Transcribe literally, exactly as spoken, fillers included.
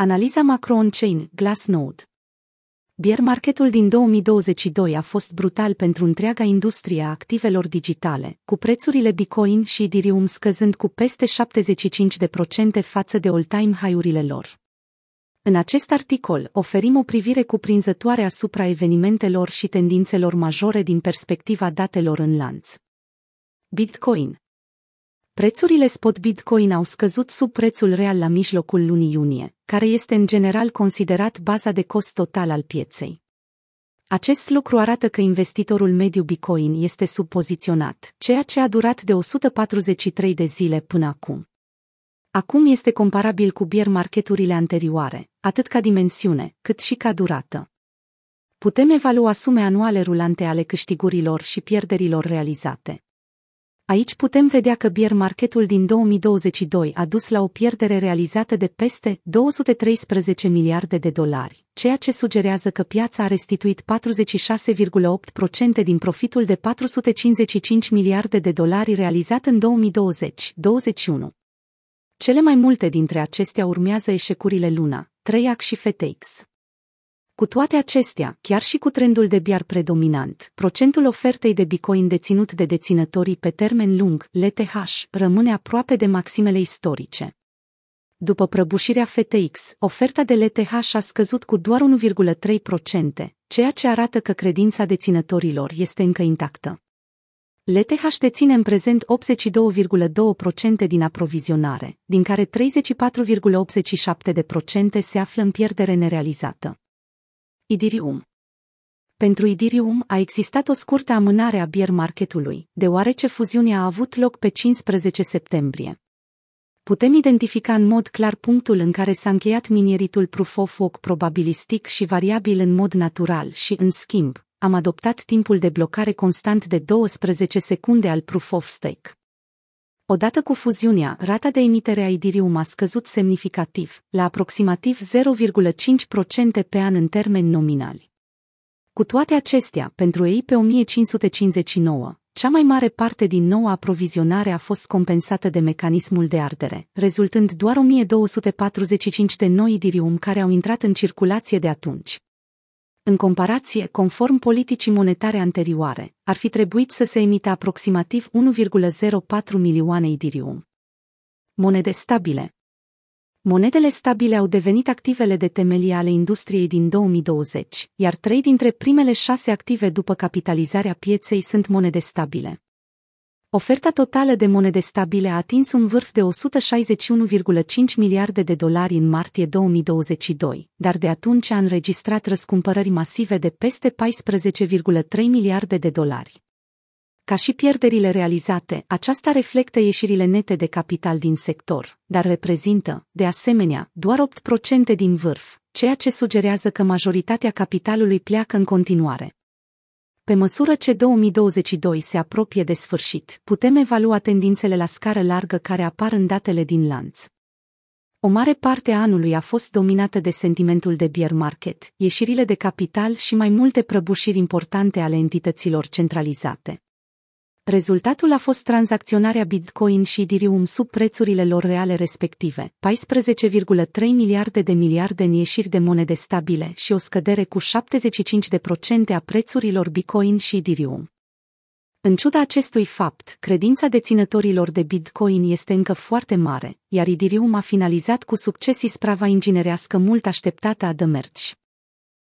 Analiza macro on-chain, Glassnode. Bear marketul din două mii douăzeci și doi a fost brutal pentru întreaga industrie a activelor digitale, cu prețurile Bitcoin și Ethereum scăzând cu peste șaptezeci și cinci la sută față de all-time high-urile lor. În acest articol oferim o privire cuprinzătoare asupra evenimentelor și tendințelor majore din perspectiva datelor în lanț. Bitcoin. Prețurile spot Bitcoin au scăzut sub prețul real la mijlocul lunii iunie, care este în general considerat baza de cost total al pieței. Acest lucru arată că investitorul mediu Bitcoin este subpoziționat, ceea ce a durat de o sută patruzeci și trei de zile până acum. Acum este comparabil cu bear marketurile anterioare, atât ca dimensiune, cât și ca durată. Putem evalua sume anuale rulante ale câștigurilor și pierderilor realizate. Aici putem vedea că bear marketul din două mii douăzeci și doi a dus la o pierdere realizată de peste două sute treisprezece miliarde de dolari, ceea ce sugerează că piața a restituit patruzeci și șase virgulă opt la sută din profitul de patru sute cincizeci și cinci miliarde de dolari realizat în două mii douăzeci - douăzeci și unu. Cele mai multe dintre acestea urmează eșecurile Luna, trei A C și F T X. Cu toate acestea, chiar și cu trendul de bear predominant, procentul ofertei de Bitcoin deținut de deținătorii pe termen lung, L T H, rămâne aproape de maximele istorice. După prăbușirea F T X, oferta de L T H a scăzut cu doar unu virgulă trei la sută, ceea ce arată că credința deținătorilor este încă intactă. L T H deține în prezent optzeci și doi virgulă doi la sută din aprovizionare, din care treizeci și patru virgulă optzeci și șapte la sută se află în pierdere nerealizată. Ethereum. Pentru Ethereum a existat o scurtă amânare a bear marketului, deoarece fuziunea a avut loc pe cincisprezece septembrie. Putem identifica în mod clar punctul în care s-a încheiat minieritul proof of work probabilistic și variabil în mod natural și, în schimb, am adoptat timpul de blocare constant de douăsprezece secunde al proof of stake. Odată cu fuziunea, rata de emitere a Ethereum a scăzut semnificativ, la aproximativ zero virgulă cinci la sută pe an în termeni nominali. Cu toate acestea, pentru E I P o mie cinci sute cincizeci și nouă, cea mai mare parte din noua aprovizionare a fost compensată de mecanismul de ardere, rezultând doar o mie două sute patruzeci și cinci de noi Ethereum care au intrat în circulație de atunci. În comparație, conform politicii monetare anterioare, ar fi trebuit să se emită aproximativ unu virgulă zero patru milioane Ethereum. Monede stabile. Monedele stabile au devenit activele de temelie ale industriei din două mii douăzeci, iar trei dintre primele șase active după capitalizarea pieței sunt monede stabile. Oferta totală de monede stabile a atins un vârf de o sută șaizeci și unu virgulă cinci miliarde de dolari în martie două mii douăzeci și doi, dar de atunci a înregistrat răscumpărări masive de peste paisprezece virgulă trei miliarde de dolari. Ca și pierderile realizate, aceasta reflectă ieșirile nete de capital din sector, dar reprezintă, de asemenea, doar opt la sută din vârf, ceea ce sugerează că majoritatea capitalului pleacă în continuare. Pe măsură ce două mii douăzeci și doi se apropie de sfârșit, putem evalua tendințele la scară largă care apar în datele din lanț. O mare parte a anului a fost dominată de sentimentul de bear market, ieșirile de capital și mai multe prăbușiri importante ale entităților centralizate. Rezultatul a fost tranzacționarea Bitcoin și Ethereum sub prețurile lor reale respective, paisprezece virgulă trei miliarde de miliarde în ieșiri de monede stabile și o scădere cu șaptezeci și cinci la sută a prețurilor Bitcoin și Ethereum. În ciuda acestui fapt, credința deținătorilor de Bitcoin este încă foarte mare, iar Ethereum a finalizat cu succes isprava inginerească mult așteptată a demerci.